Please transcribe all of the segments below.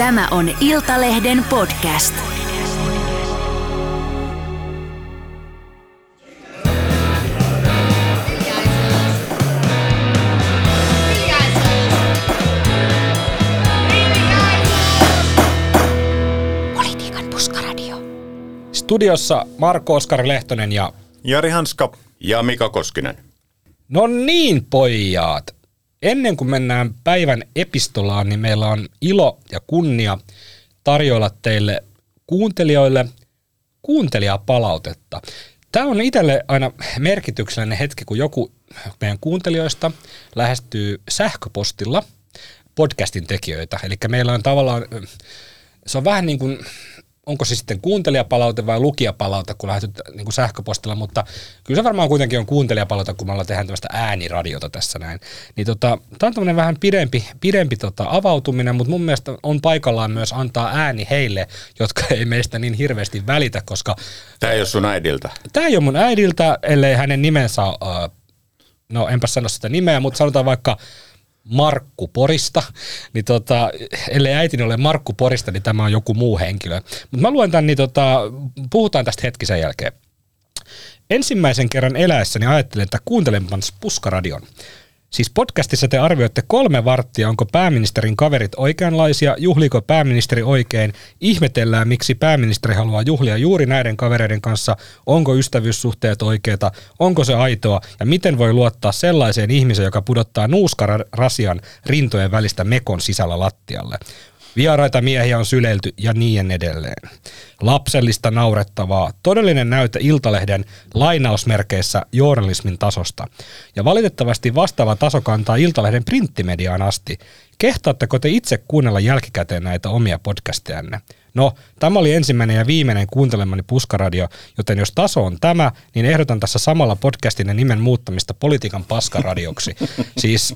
Tämä on Iltalehden podcast. Politiikan puskaradio. Studiossa Marko-Oskar Lehtonen ja Jari Hanska ja Mika Koskinen. No niin, pojat. Ennen kuin mennään päivän epistolaan, niin meillä on ilo ja kunnia tarjoilla teille kuuntelijoille kuuntelijapalautetta. Tämä on itselle aina merkityksellinen hetki, kun joku meidän kuuntelijoista lähestyy sähköpostilla podcastin tekijöitä. Eli meillä on tavallaan, se on vähän niin kuin, onko se sitten kuuntelijapalaute vai lukijapalaute, kun lähdet niin sähköpostilla, mutta kyllä se varmaan kuitenkin on kuuntelijapalaute, kun me ollaan tehdään tämmöistä ääniradiota tässä näin. Niin tämä on tämmöinen vähän pidempi avautuminen, mutta mun mielestä on paikallaan myös antaa ääni heille, jotka ei meistä niin hirveästi välitä, koska... Tämä ei ole sun äidiltä. Tämä ei ole mun äidiltä, ellei hänen nimensä, no enpä sano sitä nimeä, mutta sanotaan vaikka... Markku Porista, niin ellei äitini ole Markku Porista, niin tämä on joku muu henkilö. Mutta mä luen tämän, niin puhutaan tästä hetki sen jälkeen. Ensimmäisen kerran eläessäni ajattelin, että kuuntelenpas puskaradion. Siis podcastissa te arvioitte 3 varttia, onko pääministerin kaverit oikeanlaisia, juhliko pääministeri oikein, ihmetellään miksi pääministeri haluaa juhlia juuri näiden kavereiden kanssa, onko ystävyyssuhteet oikeita, onko se aitoa ja miten voi luottaa sellaiseen ihmiseen, joka pudottaa nuuskarasian rintojen välistä mekon sisällä lattialle. Vieraita miehiä on syleilty ja niin edelleen. Lapsellista naurettavaa, todellinen näyte Iltalehden lainausmerkeissä journalismin tasosta. Ja valitettavasti vastaava taso kantaa Iltalehden printtimediaan asti. Kehtaatteko te itse kuunnella jälkikäteen näitä omia podcastejanne? No, tämä oli ensimmäinen ja viimeinen kuuntelemani puskaradio, joten jos taso on tämä, niin ehdotan tässä samalla podcastin nimen muuttamista politiikan paskaradioksi. Siis...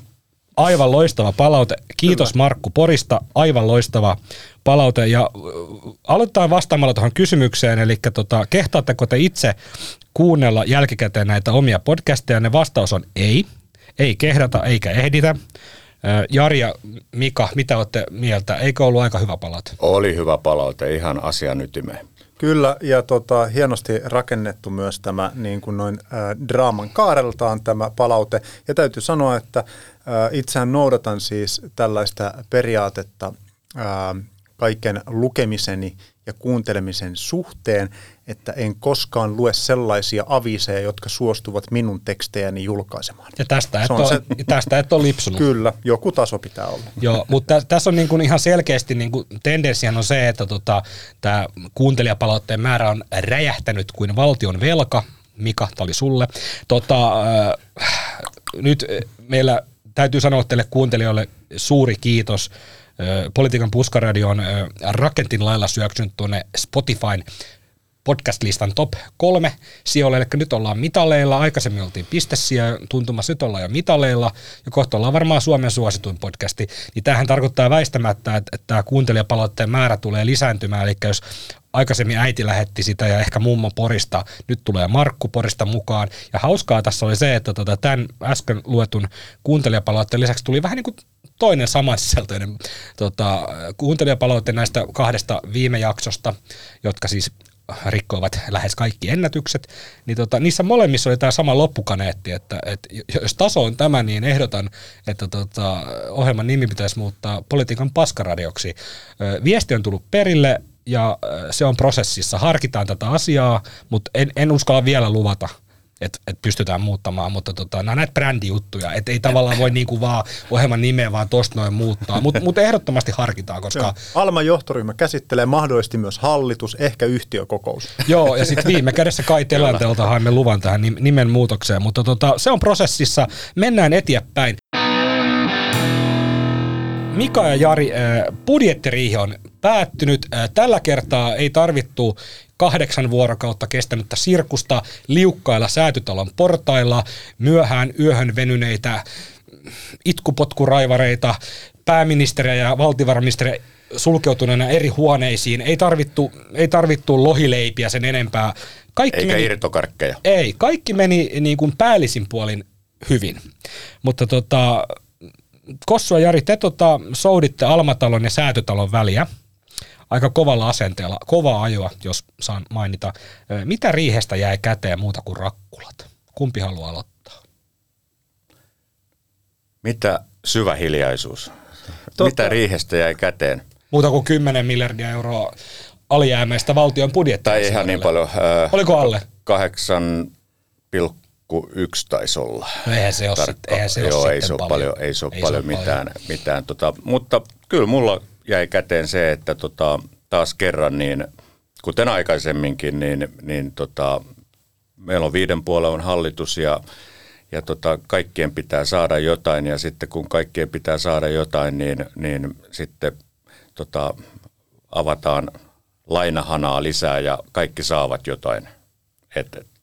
Aivan loistava palaute. Kiitos hyvä. Markku Porista. Aivan loistava palaute. Ja aloitetaan vastaamalla tuohon kysymykseen. Eli kehtaatteko te itse kuunnella jälkikäteen näitä omia podcasteja? Ne vastaus on ei. Ei kehdata eikä ehditä. Jari ja Mika, mitä olette mieltä? Eikö ollut aika hyvä palaute? Oli hyvä palaute. Ihan asian ytimeen. Kyllä, ja hienosti rakennettu myös tämä niin kuin noin draaman kaareltaan tämä palaute. Ja täytyy sanoa, että itsehän noudatan siis tällaista periaatetta kaiken lukemiseni ja kuuntelemisen suhteen, että en koskaan lue sellaisia aviseja, jotka suostuvat minun tekstejäni julkaisemaan. Ja tästä et ole lipsunut. Kyllä, joku taso pitää olla. Joo, mutta tässä on niinku ihan selkeästi, niinku tendenssihän on se, että tämä kuuntelijapalautteen määrä on räjähtänyt kuin valtion velka. Mika, tämä oli sulle. Nyt meillä täytyy sanoa teille kuuntelijoille suuri kiitos. Politiikan puskaradio on rakentin lailla syöksynyt tuonne Spotifyn podcast-listan top 3 sijoille, eli nyt ollaan mitaleilla, aikaisemmin oltiin pistesijoja, tuntumassa nyt ollaan jo mitaleilla, ja kohta ollaan varmaan Suomen suosituin podcasti, niin tämähän tarkoittaa väistämättä, että tämä kuuntelijapalautteen määrä tulee lisääntymään, eli jos aikaisemmin äiti lähetti sitä ja ehkä mummo Porista, nyt tulee Markku Porista mukaan, ja hauskaa tässä oli se, että tämän äsken luetun kuuntelijapalautteen lisäksi tuli vähän niin kuin toinen samansisältöinen kuuntelijapalaute näistä 2 viime jaksosta, jotka siis rikkoivat lähes kaikki ennätykset, niin niissä molemmissa oli tämä sama loppukaneetti, että jos taso on tämä, niin ehdotan, että ohjelman nimi pitäisi muuttaa politiikan paskaradioksi. Viesti on tullut perille ja se on prosessissa. Harkitaan tätä asiaa, mutta en uskalla vielä luvata, että pystytään muuttamaan, mutta nämä näitä brändijuttuja, että ei tavallaan voi niinku vaan ohjelman nimeä vaan tosta noin muuttaa, mutta ehdottomasti harkitaan, koska... Alman johtoryhmä käsittelee mahdollisesti myös hallitus, ehkä yhtiökokous. Joo, ja sitten viime kädessä kai Telanteelta haemme luvan tähän nimen muutokseen, mutta se on prosessissa, mennään eteenpäin. Mika ja Jari, budjettiriihi on päättynyt. Tällä kertaa ei tarvittu 8 vuorokautta kestänyttä sirkusta liukkailla Säätytalon portailla, myöhään yöhön venyneitä itkupotkuraivareita, pääministeriä ja valtiovarainministeriä sulkeutuneena eri huoneisiin. Ei tarvittu lohileipiä sen enempää. Eikä irtokarkkeja. Ei, kaikki meni niin kuin päällisin puolin hyvin, mutta Kossu ja Jari, te souditte Almatalon ja Säätytalon väliä aika kovalla asenteella, kovaa ajoa, jos saan mainita. Mitä riihestä jäi käteen muuta kuin rakkulat? Kumpi haluaa aloittaa? Mitä syvä hiljaisuus? Totta. Mitä riihestä jäi käteen? Muuta kuin 10 miljardia euroa alijäämäistä valtion budjettia. Tai ihan niin paljon. Oliko alle? 8,1 taisi olla. No eihän se ole sitten paljon. Ei se ole paljon mitään. Mutta kyllä mulla jäi käteen se, että taas kerran, niin, kuten aikaisemminkin, niin meillä on 5 puolueen hallitus ja kaikkien pitää saada jotain, ja sitten kun kaikkien pitää saada jotain, niin sitten avataan lainahanaa lisää ja kaikki saavat jotain.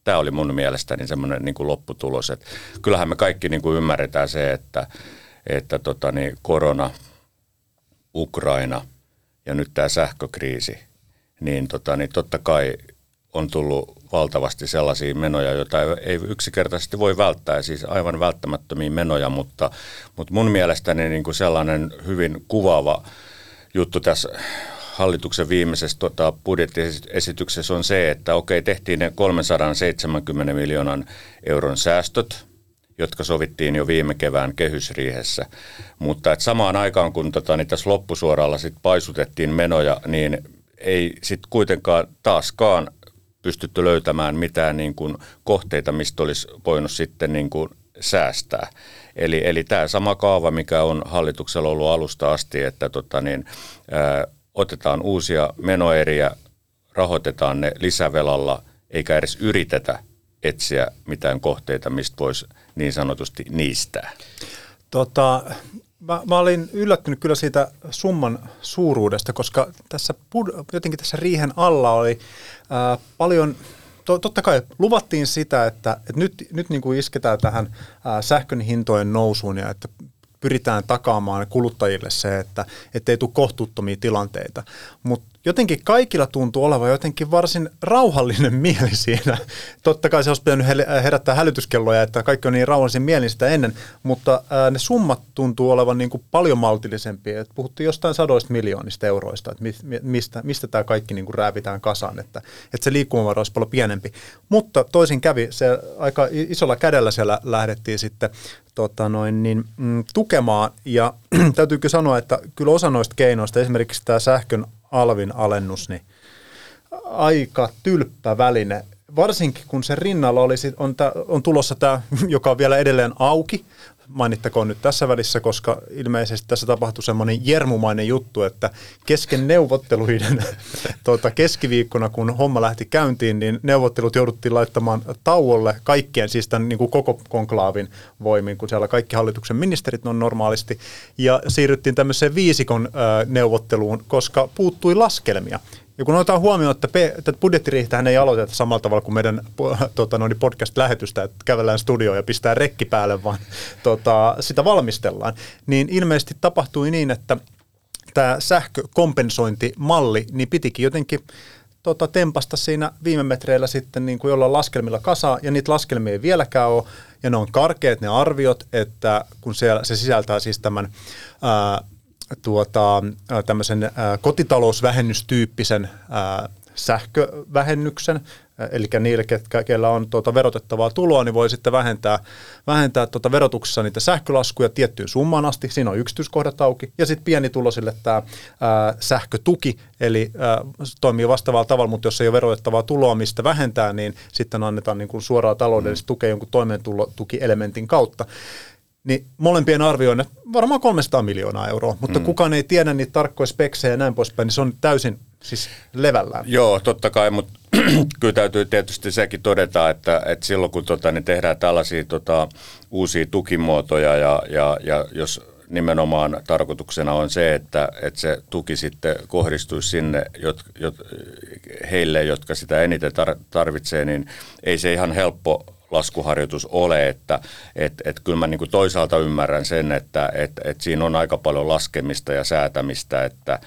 Tämä oli mun mielestäni semmoinen niin kuin lopputulos. Et kyllähän me kaikki niin kuin ymmärretään se, että korona, Ukraina ja nyt tämä sähkökriisi, niin totta kai on tullut valtavasti sellaisia menoja, joita ei yksinkertaisesti voi välttää, siis aivan välttämättömiä menoja, mutta mun mielestäni niin kuin sellainen hyvin kuvaava juttu tässä hallituksen viimeisessä budjettiesityksessä on se, että okei, tehtiin ne 370 miljoonan euron säästöt, jotka sovittiin jo viime kevään kehysriihessä, mutta et samaan aikaan, kun tässä loppusuoralla sit paisutettiin menoja, niin ei sitten kuitenkaan taaskaan pystytty löytämään mitään niin kuin kohteita, mistä olisi voinut sitten niin kuin säästää. Eli tämä sama kaava, mikä on hallituksella ollut alusta asti, että otetaan uusia menoeriä, rahoitetaan ne lisävelalla, eikä edes yritetä etsiä mitään kohteita, mistä voisi niin sanotusti niistää. Mä olin yllättynyt kyllä siitä summan suuruudesta, koska tässä jotenkin tässä riihen alla oli paljon. Totta kai luvattiin sitä, että nyt niin kuin isketään tähän sähkön hintojen nousuun ja että pyritään takaamaan kuluttajille se, että ei tule kohtuuttomia tilanteita. Mutta jotenkin kaikilla tuntuu olevan jotenkin varsin rauhallinen mieli siinä. Totta kai se olisi pitänyt herättää hälytyskelloja, että kaikki on niin rauhallisen mielin sitä ennen, mutta ne summat tuntuu olevan niin kuin paljon maltillisempia. Et puhuttiin jostain 100 miljoonista euroista, että mistä tämä kaikki niin kuin räävitään kasaan, että se liikkumavara olisi paljon pienempi. Mutta toisin kävi, se aika isolla kädellä siellä lähdettiin sitten tukemaan, ja täytyykö sanoa, että kyllä osa noista keinoista, esimerkiksi tämä sähkön alvin alennus, niin aika tylppä väline, varsinkin kun sen rinnalla on tulossa tämä, joka on vielä edelleen auki, mainittakoon nyt tässä välissä, koska ilmeisesti tässä tapahtui semmoinen jermumainen juttu, että kesken neuvotteluiden keskiviikkona, kun homma lähti käyntiin, niin neuvottelut jouduttiin laittamaan tauolle kaikkien, siis tämän niin kuin koko konklaavin voimin, kun siellä kaikki hallituksen ministerit on normaalisti, ja siirryttiin tämmöiseen 5 neuvotteluun, koska puuttui laskelmia. Ja kun otetaan huomioon, että budjettiriihtähän ei aloiteta samalla tavalla kuin meidän podcast-lähetystä, että kävellään studioon ja pistää rekki päälle, vaan sitä valmistellaan, niin ilmeisesti tapahtui niin, että tämä sähkökompensointimalli niin pitikin jotenkin tempasta siinä viime metreillä sitten niin kuin jollain laskelmilla kasaa, ja niitä laskelmia ei vieläkään ole, ja ne on karkeat ne arviot, että kun se sisältää siis tämän tämmöisen kotitalousvähennystyyppisen sähkövähennyksen, eli niille, keillä on verotettavaa tuloa, niin voi sitten vähentää verotuksessa niitä sähkölaskuja tiettyyn summaan asti, siinä on yksityiskohdat auki, ja sitten pienituloisille tämä sähkötuki, eli toimii vastaavalla tavalla, mutta jos ei ole verotettavaa tuloa, mistä vähentää, niin sitten annetaan niin kuin suoraa taloudellista tukea jonkun toimeentulotukielementin kautta. Niin molempien arvioinnit varmaan 300 miljoonaa euroa, mutta kukaan ei tiedä niitä tarkkoja speksejä ja näin poispäin, niin se on täysin siis levällään. Joo, totta kai, mutta kyllä täytyy tietysti sekin todeta, että silloin kun niin tehdään tällaisia uusia tukimuotoja ja jos nimenomaan tarkoituksena on se, että se tuki sitten kohdistuisi sinne heille, jotka sitä eniten tarvitsee, niin ei se ihan helppo laskuharjoitus ole, että kyllä mä niin kuin toisaalta ymmärrän sen, että siinä on aika paljon laskemista ja säätämistä, että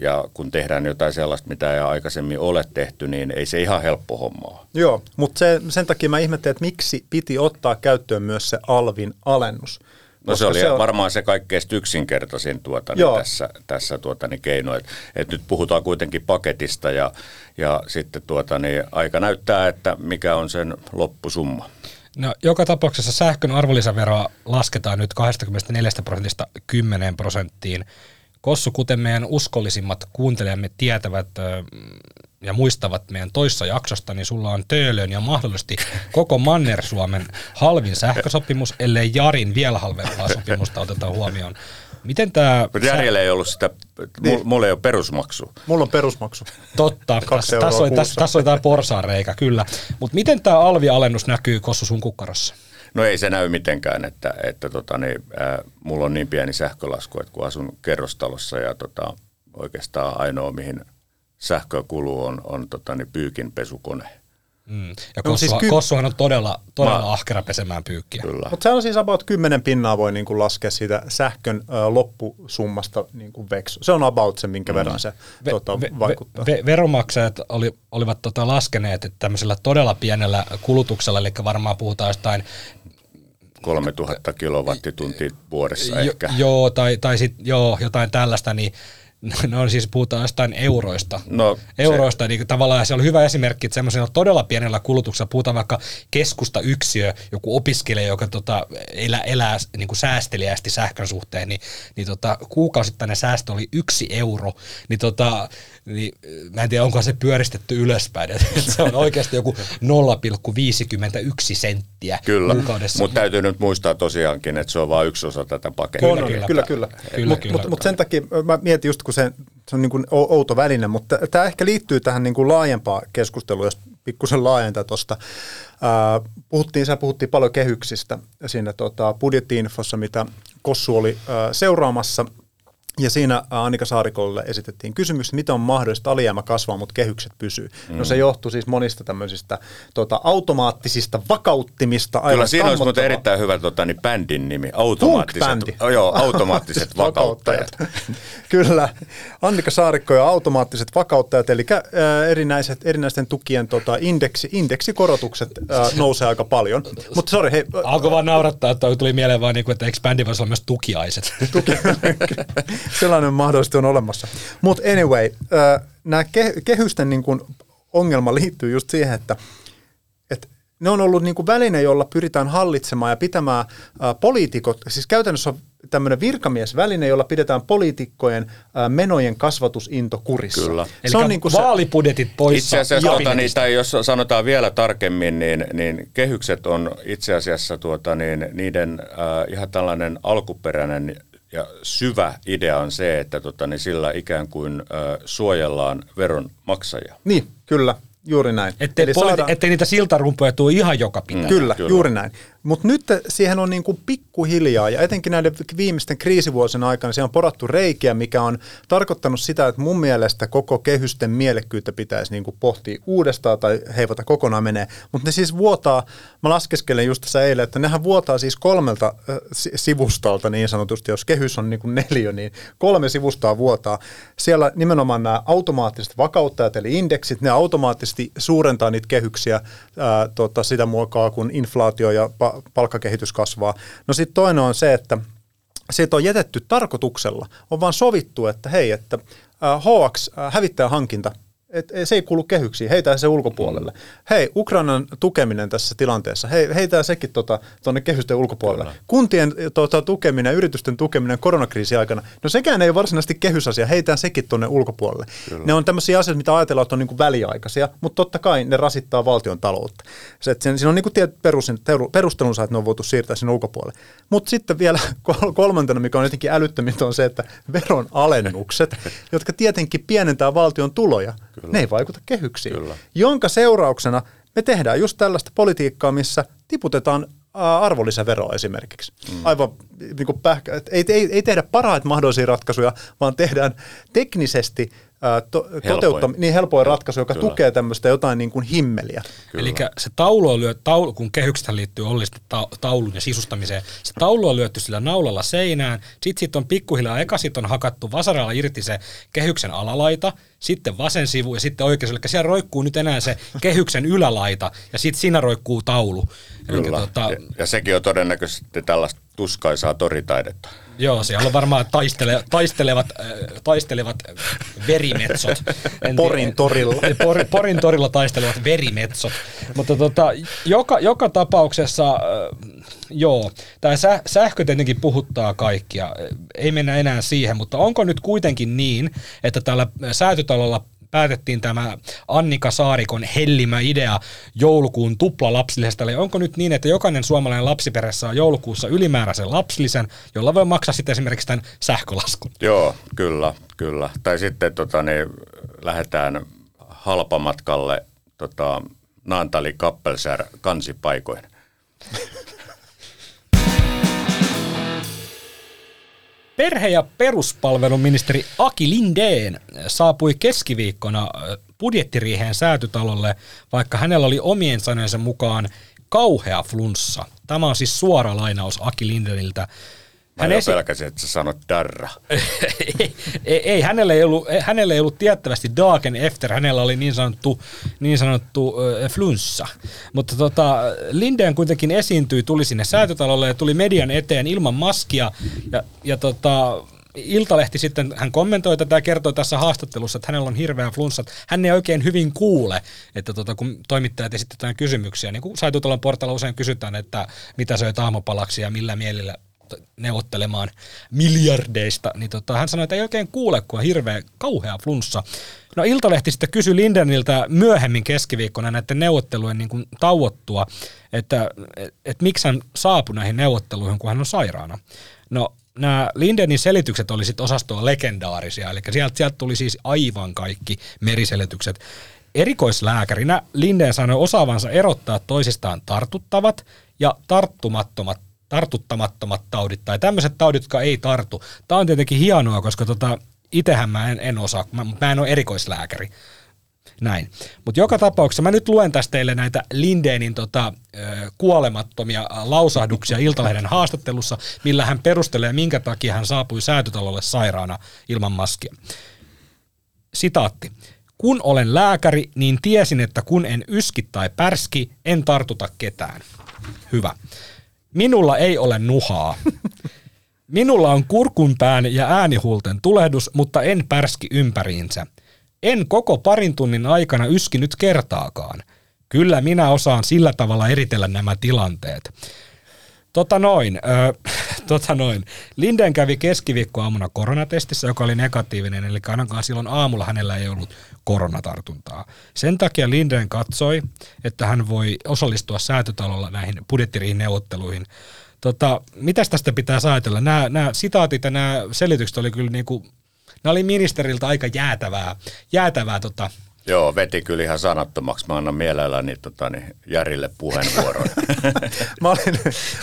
ja kun tehdään jotain sellaista, mitä ei aikaisemmin ole tehty, niin ei se ihan helppo hommaa. Joo, mutta sen takia mä ihmettelin, että miksi piti ottaa käyttöön myös se alvin alennus. No se oli se on varmaan se kaikkein yksinkertaisin tässä keino. Et nyt puhutaan kuitenkin paketista ja sitten aika näyttää, että mikä on sen loppusumma. No, joka tapauksessa sähkön arvonlisäveroa lasketaan nyt 24% 10%. Kossu, kuten meidän uskollisimmat kuuntelijamme tietävät ja muistavat meidän toissa jaksosta, niin sulla on Töölön ja mahdollisesti koko Manner-Suomen halvin sähkösopimus, ellei Jarin vielä halvempaa sopimusta oteta huomioon. Miten tämä... Järjellä ei ollut sitä, mulla ei ole perusmaksu. Mulla on perusmaksu. Totta, tässä oli tämä porsaanreikä, kyllä. Mutta miten tämä alvialennus näkyy, Kossu, sun kukkarossa? No ei se näy mitenkään, että mulla on niin pieni sähkölasku, että kun asun kerrostalossa ja oikeastaan ainoa, mihin sähköä kuluu, on pyykinpesukone. Mm. Ja Kossuhan on todella ahkera pesemään pyykkiä. Mutta se on siis about 10% voi niinku laskea siitä sähkön loppusummasta niinku veksu. Se on about se, minkä verran se vaikuttaa. Veronmaksajat olivat laskeneet, että tämmöisellä todella pienellä kulutuksella, eli varmaan puhutaan jostain 3000 kilowattituntia vuodessa ehkä. Joo, tai sitten jotain tällaista, niin no siis puhutaan jostain euroista. No, euroista, niin tavallaan se on hyvä esimerkki, että semmoisella todella pienellä kulutuksella, puhutaan vaikka keskustayksiö, joku opiskelija, joka elää niin kuin säästeliästi sähkön suhteen, niin kuukausittainen säästö oli 1 euro, niin mä en tiedä, onko se pyöristetty ylöspäin, että se on oikeasti joku 0,51 senttiä kyllä, kuukaudessa. Mutta täytyy nyt muistaa tosiaankin, että se on vain yksi osa tätä pakettia. Kyllä. Mutta sen takia mä mietin just, kun se on niin kuin outo väline, mutta tämä ehkä liittyy tähän niin kuin laajempaan keskusteluun, jos pikkusen laajentaa tuosta. Puhuttiin paljon kehyksistä siinä budjetti-infossa, mitä Kossu oli seuraamassa. Ja siinä Annika Saarikolle esitettiin kysymys, mitä on mahdollista alijäämä kasvaa, mutta kehykset pysyy. No se johtuu siis monista tämmöisistä automaattisista vakauttimista. Aivan kyllä siinä olisi muuten erittäin hyvä bändin nimi, automaattiset vakauttajat. Kyllä, Annika Saarikko ja automaattiset vakauttajat, eli erinäisten tukien indeksikorotukset nousee aika paljon. Mutta sori, hei. Alkoi vaan naurattaa, että tuli mieleen vaan, että eikö bändi voisi olla myös tukiaiset. Sellainen mahdollisesti on olemassa. Mutta anyway, nämä kehysten ongelma liittyy just siihen, että ne on ollut väline, jolla pyritään hallitsemaan ja pitämään poliitikot, siis käytännössä on tämmöinen virkamiesväline, jolla pidetään poliitikkojen menojen kasvatusinto kurissa. Kyllä. Se on vaalibudjetit poissa. Itse asiassa, jos sanotaan vielä tarkemmin, niin kehykset on itse asiassa niiden ihan tällainen alkuperäinen ja syvä idea on se, että sillä ikään kuin suojellaan veronmaksajia. Niin, kyllä, juuri näin. Ettei niitä siltarumpuja tule ihan joka pitää. Kyllä, juuri näin. Mutta nyt siihen on pikkuhiljaa, ja etenkin näiden viimeisten kriisivuosien aikana siihen on porattu reikiä, mikä on tarkoittanut sitä, että mun mielestä koko kehysten mielekkyyttä pitäisi pohtia uudestaan tai heivota kokonaan menee. Mutta ne siis vuotaa, mä laskeskelen just tässä eilen, että nehän vuotaa siis 3 sivustalta niin sanotusti, jos kehys on 4, niin 3 sivustaa vuotaa. Siellä nimenomaan nämä automaattiset vakauttajat eli indeksit, ne automaattisesti suurentaa niitä kehyksiä sitä muokaa, kun inflaatio ja palkkakehitys kasvaa. No sitten toinen on se, että siitä on jätetty tarkoituksella. On vaan sovittu, että hei, että HX hävittäjähankinta, se ei kuulu kehyksiin, heitää se ulkopuolelle. Hei, Ukrainan tukeminen tässä tilanteessa, heitää sekin tuonne kehysten ulkopuolelle. Kyllä. Kuntien tukeminen, yritysten tukeminen koronakriisin aikana, no sekään ei ole varsinaisesti kehysasia, heitää sekin tuonne ulkopuolelle. Kyllä. Ne on tämmöisiä asioita, mitä ajatellaan, että on väliaikaisia, mutta totta kai ne rasittaa valtion taloutta. Siinä on perustelunsa, että ne on voitu siirtää sinne ulkopuolelle. Mutta sitten vielä kolmantena, mikä on jotenkin älyttömintä, on se, että veronalennukset, jotka tietenkin pienentää valtion tuloja, kyllä. Ne ei vaikuta kehyksiin, kyllä. Jonka seurauksena me tehdään just tällaista politiikkaa, missä tiputetaan arvonlisäveroa esimerkiksi. Aivan niin kuin pähkä. Ei tehdä parhaita mahdollisia ratkaisuja, vaan tehdään teknisesti helpoin ratkaisu, joka kyllä. tukee tämmöistä jotain niin kuin himmeliä. Eli se taulu, kun kehyksethän liittyy ollisesti taulun ja sisustamiseen, se taulu on lyötty sillä naulalla seinään, sitten siitä on pikkuhiljaa, siitä on hakattu vasaralla irti se kehyksen alalaita, sitten vasen sivu ja sitten oikeus, eli siellä roikkuu nyt enää se kehyksen ylälaita ja sitten siinä roikkuu taulu. Kyllä, ja sekin on todennäköisesti tällaista tuskaisaa toritaidetta. Joo, siellä on varmaan taistelevat verimetsot. Porin torilla. Porin torilla taistelevat verimetsot. Mutta joka tapauksessa, joo, tämä sähkö tietenkin puhuttaa kaikkia. Ei mennä enää siihen, mutta onko nyt kuitenkin niin, että tällä Säätytalolla päätettiin tämä Annika Saarikon hellimä idea joulukuun tuplalapsillisestä. Onko nyt niin, että jokainen suomalainen lapsiperhe saa joulukuussa ylimääräisen lapsilisen, jolla voi maksaa sitten esimerkiksi tämän sähkölaskun? Joo, kyllä. Tai sitten lähdetään halpamatkalle Naantali-Kappelsär kansipaikoihin. Perhe- ja peruspalveluministeri Aki Lindén saapui keskiviikkona budjettiriiheen Säätytalolle, vaikka hänellä oli omien sanojensa mukaan kauhea flunssa. Tämä on siis suora lainaus Aki Lindéniltä. Pelkäsin, että sä sanot darra. Ei, hänellä ei ollut tiettävästi dagen efter, hänellä oli niin sanottu flunssa. Mutta Lindén kuitenkin esiintyi, tuli sinne Säätytalolle ja tuli median eteen ilman maskia ja Iltalehti sitten, hän kommentoi tätä ja kertoi tässä haastattelussa, että hänellä on hirveä flunssa. Hän ei oikein hyvin kuule, että kun toimittajat esitetään kysymyksiä, niin kuin Säätytalon portailla usein kysytään, että mitä söit aamupalaksi ja millä mielillä neuvottelemaan miljardeista, niin hän sanoi, että ei oikein kuule, kun on hirveä kauhea flunssa. No Iltalehti sitten kysyi Lindéniltä myöhemmin keskiviikkona näiden neuvottelujen niin kuin tauottua, että miksi hän saapui näihin neuvotteluihin, kun hän on sairaana. No nämä Lindénin selitykset oli sitten osastoa legendaarisia, eli sieltä tuli siis aivan kaikki meriselitykset. Erikoislääkärinä Lindén sanoi osaavansa erottaa toisistaan tartuttavat ja tartuttamattomat taudit tai tämmöiset taudit, jotka ei tartu. Tämä on tietenkin hienoa, koska itsehän mä en osaa, mä en ole erikoislääkäri. Näin. Mutta joka tapauksessa mä nyt luen tästä teille näitä Lindénin kuolemattomia lausahduksia Iltalehden haastattelussa, millä hän perustelee, minkä takia hän saapui Säätytalolle sairaana ilman maskia. Sitaatti. Kun olen lääkäri, niin tiesin, että kun en yski tai pärski, en tartuta ketään. Hyvä. Minulla ei ole nuhaa. Minulla on kurkunpään ja äänihuulten tulehdus, mutta en pärski ympäriinsä. En koko parin tunnin aikana yskinyt kertaakaan. Kyllä minä osaan sillä tavalla eritellä nämä tilanteet. Lindén kävi keskiviikkoaamuna koronatestissä, joka oli negatiivinen, eli ainakaan silloin aamulla hänellä ei ollut koronatartuntaa. Sen takia Lindén katsoi, että hän voi osallistua Säätytalolla näihin budjettiriihineuvotteluihin. Mitäs tästä pitää säätellä? Nämä sitaatit ja nämä selitykset oli kyllä nämä oli ministeriltä aika jäätävää Joo, veti kyllä ihan sanattomaksi. Mä annan mielelläni Järille puheenvuoron. mä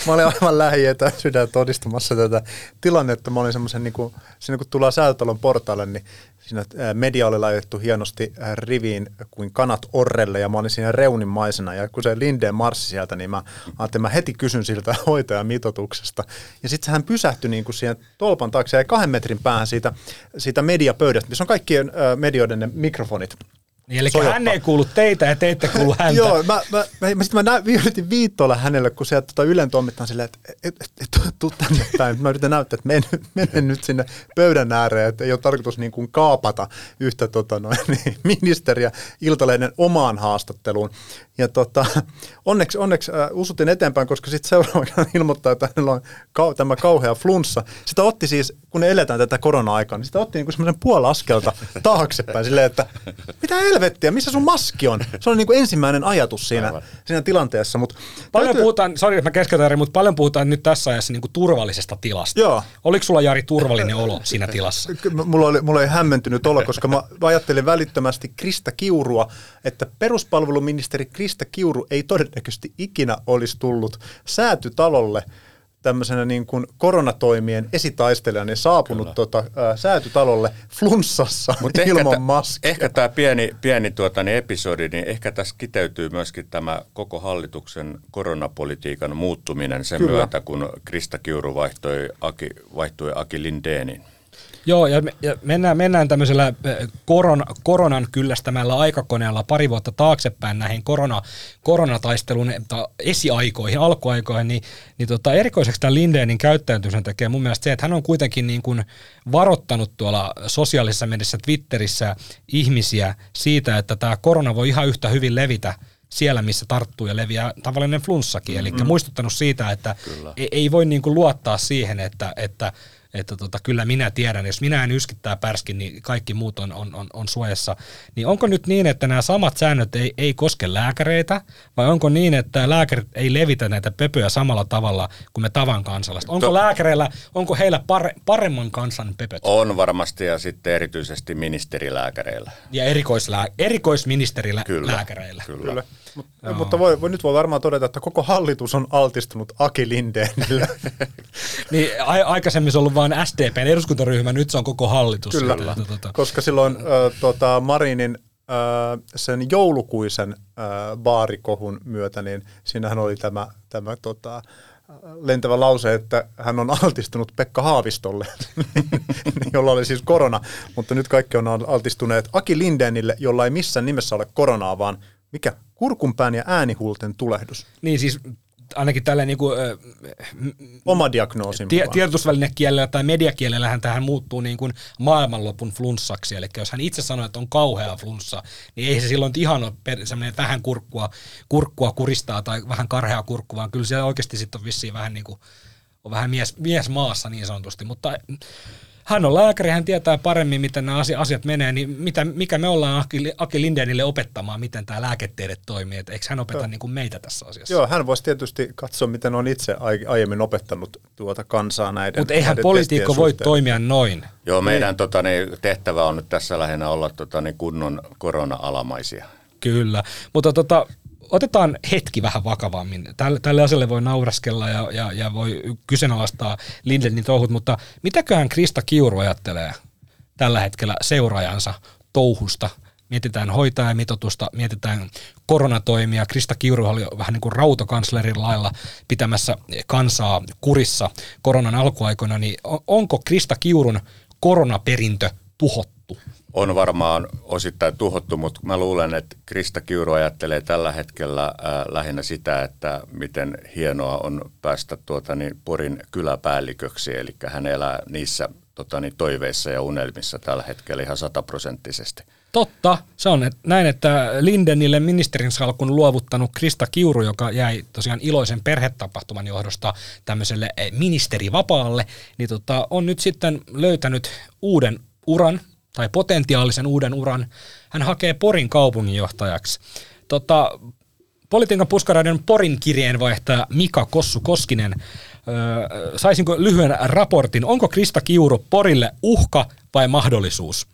olin aivan lähiötä sydän todistamassa tätä tilannetta. Mä olin semmoisen, siinä kun tullaan Säätytalon portaalle, niin siinä media oli laitettu hienosti riviin kuin kanat orrelle, ja mä olin siinä reunimaisena. Ja kun se Lindén marssi sieltä, niin mä ajattelin, että mä heti kysyn siltä hoitajamitoituksesta. Ja sitten hän pysähtyi siihen tolpan taakse ja 2 metrin päähän siitä mediapöydästä, missä on kaikkien medioiden ne mikrofonit. Eli hän ei kuulu teitä ja te ette kuulu häntä. Joo, mä yritin viittoilla hänelle, kun sieltä Ylen toimittaan silleen, että tuu tänne päin. Mä yritän näyttää, että menen nyt sinne pöydän ääreen, että ei ole tarkoitus niin kuin kaapata yhtä ministeriä Iltalehden omaan haastatteluun. Ja onneksi usutin eteenpäin, koska sitten seuraavana ilmoittaa, että hänellä on tämä kauhea flunssa. Sitä otti siis, kun ne eletään tätä korona-aikaa, niin sitä otti niin kuin semmoisen puolaskelta taaksepäin silleen, että mitä helvettiä, missä sun maski on? Se on ensimmäinen ajatus siinä tilanteessa. Paljon puhutaan nyt tässä ajassa turvallisesta tilasta. Joo. Oliko sulla, Jari, turvallinen olo siinä tilassa? Mulla ei hämmentynyt olo, koska mä ajattelin välittömästi Krista Kiurua, että peruspalveluministeri Krista Kiuru ei todennäköisesti ikinä olisi tullut Säätytalolle tämmöisenä koronatoimien esitaistelijana ja saapunut Säätytalolle flunssassa ilman maskia. Ehkä tämä pieni episodi, niin ehkä tässä kiteytyy myöskin tämä koko hallituksen koronapolitiikan muuttuminen sen myötä, kun Krista Kiuru vaihtui Aki Lindéniin. Joo, ja mennään tämmöisellä koronan kyllästämällä aikakoneella pari vuotta taaksepäin näihin koronataistelun esiaikoihin, alkuaikoihin, niin erikoiseksi tämän Lindénin käyttäytymisen tekee mun mielestä se, että hän on kuitenkin niin kuin varoittanut tuolla sosiaalisessa mediassa Twitterissä ihmisiä siitä, että tämä korona voi ihan yhtä hyvin levitä siellä, missä tarttuu ja leviää tavallinen flunssakin, eli muistuttanut siitä, että ei voi niin kuin luottaa siihen, että kyllä minä tiedän, jos minä en yskittää pärskin, niin kaikki muut on suojassa. Niin onko nyt niin, että nämä samat säännöt ei koske lääkäreitä, vai onko niin, että lääkärit ei levitä näitä pöpöjä samalla tavalla kuin me tavan kansalaiset? Onko lääkäreillä, onko heillä paremman kansan pöpöt? On varmasti, ja sitten erityisesti ministerilääkäreillä. Ja erikoisministerilääkäreillä. Kyllä. Mutta nyt voi varmaan todeta, että koko hallitus on altistunut Aki Lindénille. Niin, aikaisemmin se on ollut vain SDPn eduskuntaryhmä, nyt se on koko hallitus. Kyllä. Koska silloin Marinin sen joulukuisen baarikohun myötä, niin siinähän oli tämä lentävä lause, että hän on altistunut Pekka Haavistolle, jolla oli siis korona, mutta nyt kaikki on altistuneet Aki Lindénille, jolla ei missään nimessä ole koronaa, vaan mikä? Kurkunpään ja äänihuulten tulehdus. Niin siis ainakin tällä niin kuin oma diagnoosin tiedotusvälinekielellä tai mediakielellähän tähän muuttuu niin kuin maailmanlopun flunssaksi, eli jos hän itse sanoo, että on kauhea flunssa, niin ei se silloin ihan ole semmoinen vähän kurkkua kuristaa tai vähän karheaa kurkku, vaan kyllä siellä oikeasti sitten on vissiin vähän niin kuin on vähän mies maassa niin sanotusti, mutta hän on lääkäri, hän tietää paremmin, miten nämä asiat menee, niin mikä me ollaan Aki Lindénille opettamaan, miten tämä lääketiede toimii, että eikö hän opeta niin kuin meitä tässä asiassa? Joo, hän voisi tietysti katsoa, miten on itse aiemmin opettanut tuota kansaa näiden. Mutta eihän poliitikko voi toimia noin. Joo, meidän tehtävä on nyt tässä lähinnä olla kunnon korona-alamaisia. Kyllä, mutta otetaan hetki vähän vakavammin. Tälle asialle voi nauraskella ja voi kyseenalaistaa Lindénin touhut, mutta mitäköhän Krista Kiuru ajattelee tällä hetkellä seuraajansa touhusta? Mietitään hoitajamitoitusta, mietitään koronatoimia. Krista Kiuru oli vähän niin kuin rautokanslerin lailla pitämässä kansaa kurissa koronan alkuaikoina. Niin onko Krista Kiurun koronaperintö tuhottu? On varmaan osittain tuhottu, mutta mä luulen, että Krista Kiuru ajattelee tällä hetkellä lähinnä sitä, että miten hienoa on päästä Porin kyläpäälliköksi, eli hän elää niissä toiveissa ja unelmissa tällä hetkellä ihan 100%. Totta, se on näin, että Lindénille ministerin salkun luovuttanut Krista Kiuru, joka jäi tosiaan iloisen perhetapahtuman johdosta tämmöiselle ministerivapaalle, niin on nyt sitten löytänyt uuden uran, tai potentiaalisen uuden uran, hän hakee Porin kaupunginjohtajaksi. Politiikan puskaraiden Porin kirjeenvaihtaja Mika Koskinen, saisinko lyhyen raportin, onko Krista Kiuru Porille uhka vai mahdollisuus?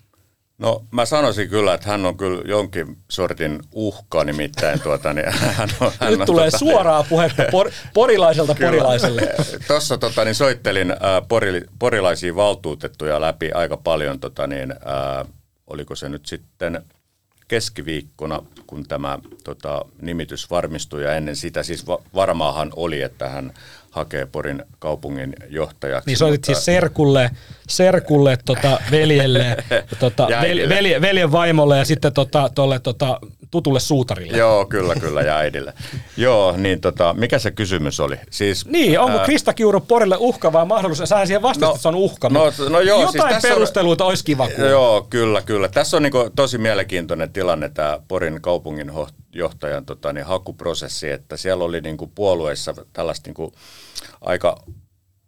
No mä sanoisin kyllä, että hän on kyllä jonkin sortin uhka, nimittäin hän nyt tulee suoraa puhetta porilaiselta porilaiselle. Tuossa soittelin porilaisia valtuutettuja läpi aika paljon, oliko se nyt sitten keskiviikkona, kun tämä nimitys varmistui, ja ennen sitä siis varmaahan oli, että hän hakee Porin kaupungin johtajaksi. Niin soitit siis serkulle veljelle, veljen vaimolle ja sitten tolle tutulle suutarille. Joo, kyllä ja äidille. Joo, niin mikä se kysymys oli? Siis niin onko Krista Kiuru Porille uhka vai mahdollisuus? Sähän siihen vastasit, että se on uhka. No joo, jotain siis perusteluita olisi kiva kuulla. Joo, kyllä. Tässä on niinku tosi mielenkiintoinen tilanne tämä Porin kaupungin johtajan hakuprosessi, että siellä oli niinku puolueissa tällaista niinku aika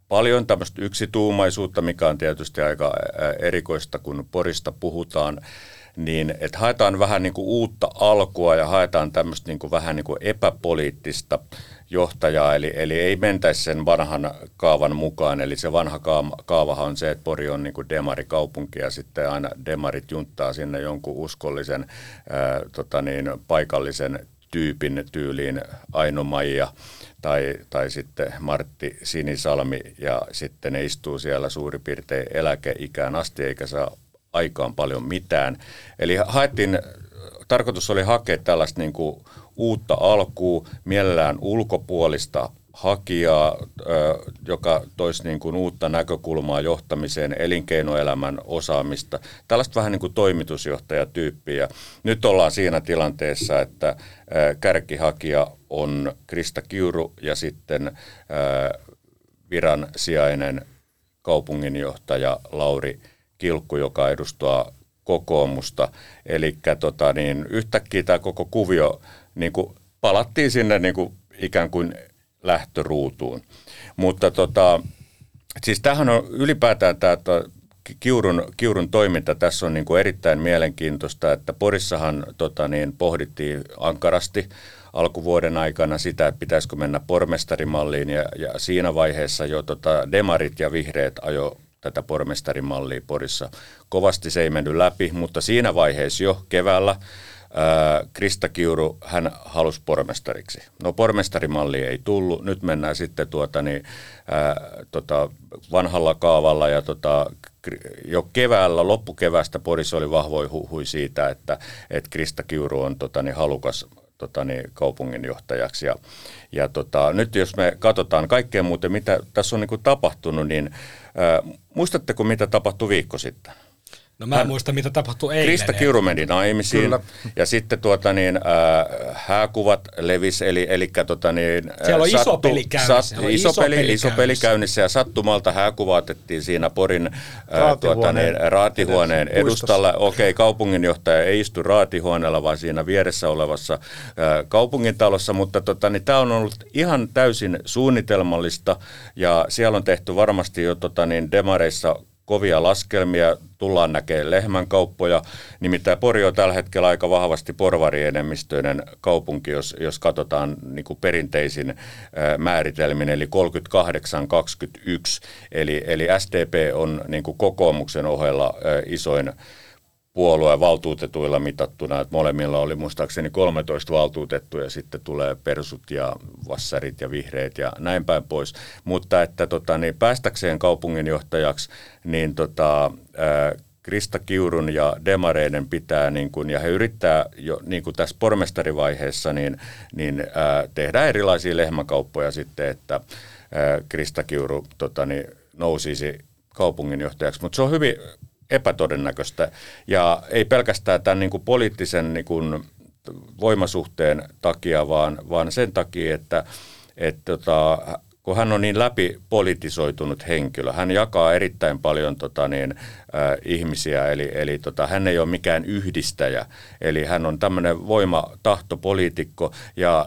paljon tämmöistä yksituumaisuutta, mikä on tietysti aika erikoista, kun Porista puhutaan, niin että haetaan vähän niin kuin uutta alkua ja haetaan tämmöistä niin kuin vähän niin kuin epäpoliittista johtajaa, eli ei mentäisi sen vanhan kaavan mukaan, eli se vanha kaavahan on se, että Pori on niin kuin demarikaupunki ja sitten aina demarit junttaa sinne jonkun uskollisen paikallisen tyypin tyyliin Aino Maija tai sitten Martti Sinisalmi, ja sitten ne istuu siellä suurin piirtein eläkeikään asti eikä saa aikaan paljon mitään. Eli tarkoitus oli hakea tällaista niin kuin uutta alkua, mielellään ulkopuolista hakijaa, joka toisi niin kuin uutta näkökulmaa johtamiseen, elinkeinoelämän osaamista. Tällaista vähän niin kuin toimitusjohtajatyyppiä. Nyt ollaan siinä tilanteessa, että kärkihakija on Krista Kiuru ja sitten viran sijainen kaupunginjohtaja Lauri Kilkku, joka edustaa kokoomusta. Eli yhtäkkiä tämä koko kuvio niin kuin palattiin sinne niin kuin ikään kuin lähtöruutuun. Mutta siis tämähän on ylipäätään tämä Kiurun toiminta. Tässä on niin kuin erittäin mielenkiintoista, että Porissahan pohdittiin ankarasti alkuvuoden aikana sitä, että pitäisikö mennä pormestarimalliin ja siinä vaiheessa jo demarit ja vihreät ajoi tätä pormestarimallia Porissa. Kovasti se ei mennyt läpi, mutta siinä vaiheessa jo keväällä Krista Kiuru, hän halusi pormestariksi. No pormestarimalli ei tullut, nyt mennään sitten vanhalla kaavalla ja jo keväällä, loppukeväästä Porissa oli vahvoin huhui siitä, että Krista Kiuru on halukas kaupunginjohtajaksi. Nyt jos me katsotaan kaikkea muuten, mitä tässä on tapahtunut, niin muistatteko, mitä tapahtui viikko sitten? No mä en muista, mitä tapahtui eilen. Krista Kiuru meni naimisiin. Kyllä. Ja sitten hääkuvat levisi, eli siellä on iso peli käynnissä. Iso peli käynnissä ja sattumalta hääkuva otettiin siinä Porin raatihuoneen edustalla. Okei, kaupunginjohtaja ei istu raatihuoneella, vaan siinä vieressä olevassa kaupungintalossa, mutta tämä on ollut ihan täysin suunnitelmallista ja siellä on tehty varmasti jo demareissa kovia laskelmia, tullaan näkemään lehmänkauppoja, nimittäin Pori on tällä hetkellä aika vahvasti porvarienemmistöinen kaupunki, jos katsotaan niin kuin perinteisin määritelmin, eli 38-21, eli SDP on niin kuin kokoomuksen ohella isoin puolue valtuutetuilla mitattuna, että molemmilla oli muistaakseni 13 valtuutettuja, ja sitten tulee persut ja vassarit ja vihreät ja näin päin pois. Mutta että päästäkseen kaupunginjohtajaksi, niin Krista Kiurun ja demareiden pitää, niin kun, ja he yrittää jo niin kun tässä pormestarivaiheessa, niin tehdä erilaisia lehmäkauppoja sitten, että Krista Kiuru nousisi kaupunginjohtajaksi, mutta se on hyvin epätodennäköistä. Ja ei pelkästään tämän niin kuin poliittisen niin kuin voimasuhteen takia, vaan sen takia, että kun hän on niin läpipolitisoitunut henkilö, hän jakaa erittäin paljon ihmisiä, eli hän ei ole mikään yhdistäjä. Eli hän on tämmöinen voimatahtopoliitikko, ja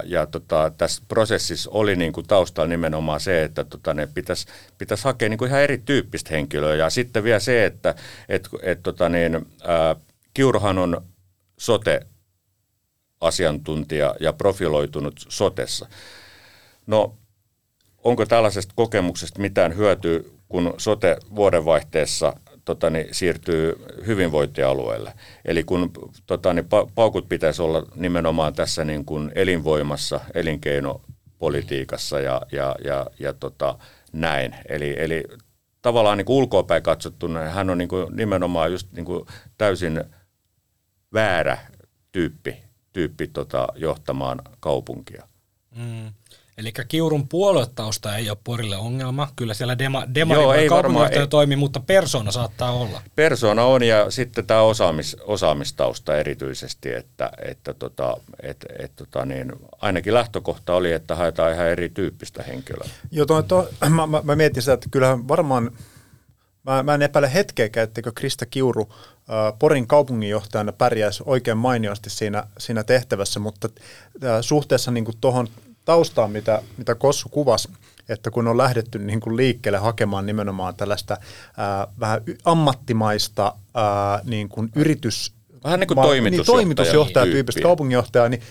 tässä prosessissa oli niin kuin taustalla nimenomaan se, että ne pitäisi hakea niin kuin ihan erityyppistä henkilöä. Ja sitten vielä se, että Kiuruhan on sote-asiantuntija ja profiloitunut sotessa. No, onko tällaisesta kokemuksesta mitään hyötyä, kun sote vuodenvaihteessa siirtyy hyvinvointialueelle? Eli kun paukut pitäisi olla nimenomaan tässä niin kuin elinvoimassa, elinkeinopolitiikassa ja näin. Eli tavallaan niin kuin ulkoapäin katsottuna hän on niin kuin nimenomaan just niin kuin täysin väärä tyyppi johtamaan kaupunkia. Mm. Eli Kiurun puoluetausta ei ole Porille ongelma. Kyllä siellä demari kaupunginjohtaja toimii, mutta persoona saattaa olla. Persoona on ja sitten tämä osaamistausta erityisesti, että ainakin lähtökohta oli, että haetaan ihan erityyppistä henkilöä. Joo, mä mietin sitä, että kyllähän varmaan, mä en epäile hetkeäkään, etteikö Krista Kiuru Porin kaupunginjohtajana pärjäisi oikein mainiosti siinä tehtävässä, mutta suhteessa niin kuin tuohon taustaan, mitä Kossu kuvasi, että kun on lähdetty niin kuin liikkeelle hakemaan nimenomaan tällaista vähän ammattimaista niin kuin yritys, vähän niin kuin toimitusjohtaja tyyppistä kaupunginjohtajaa, niin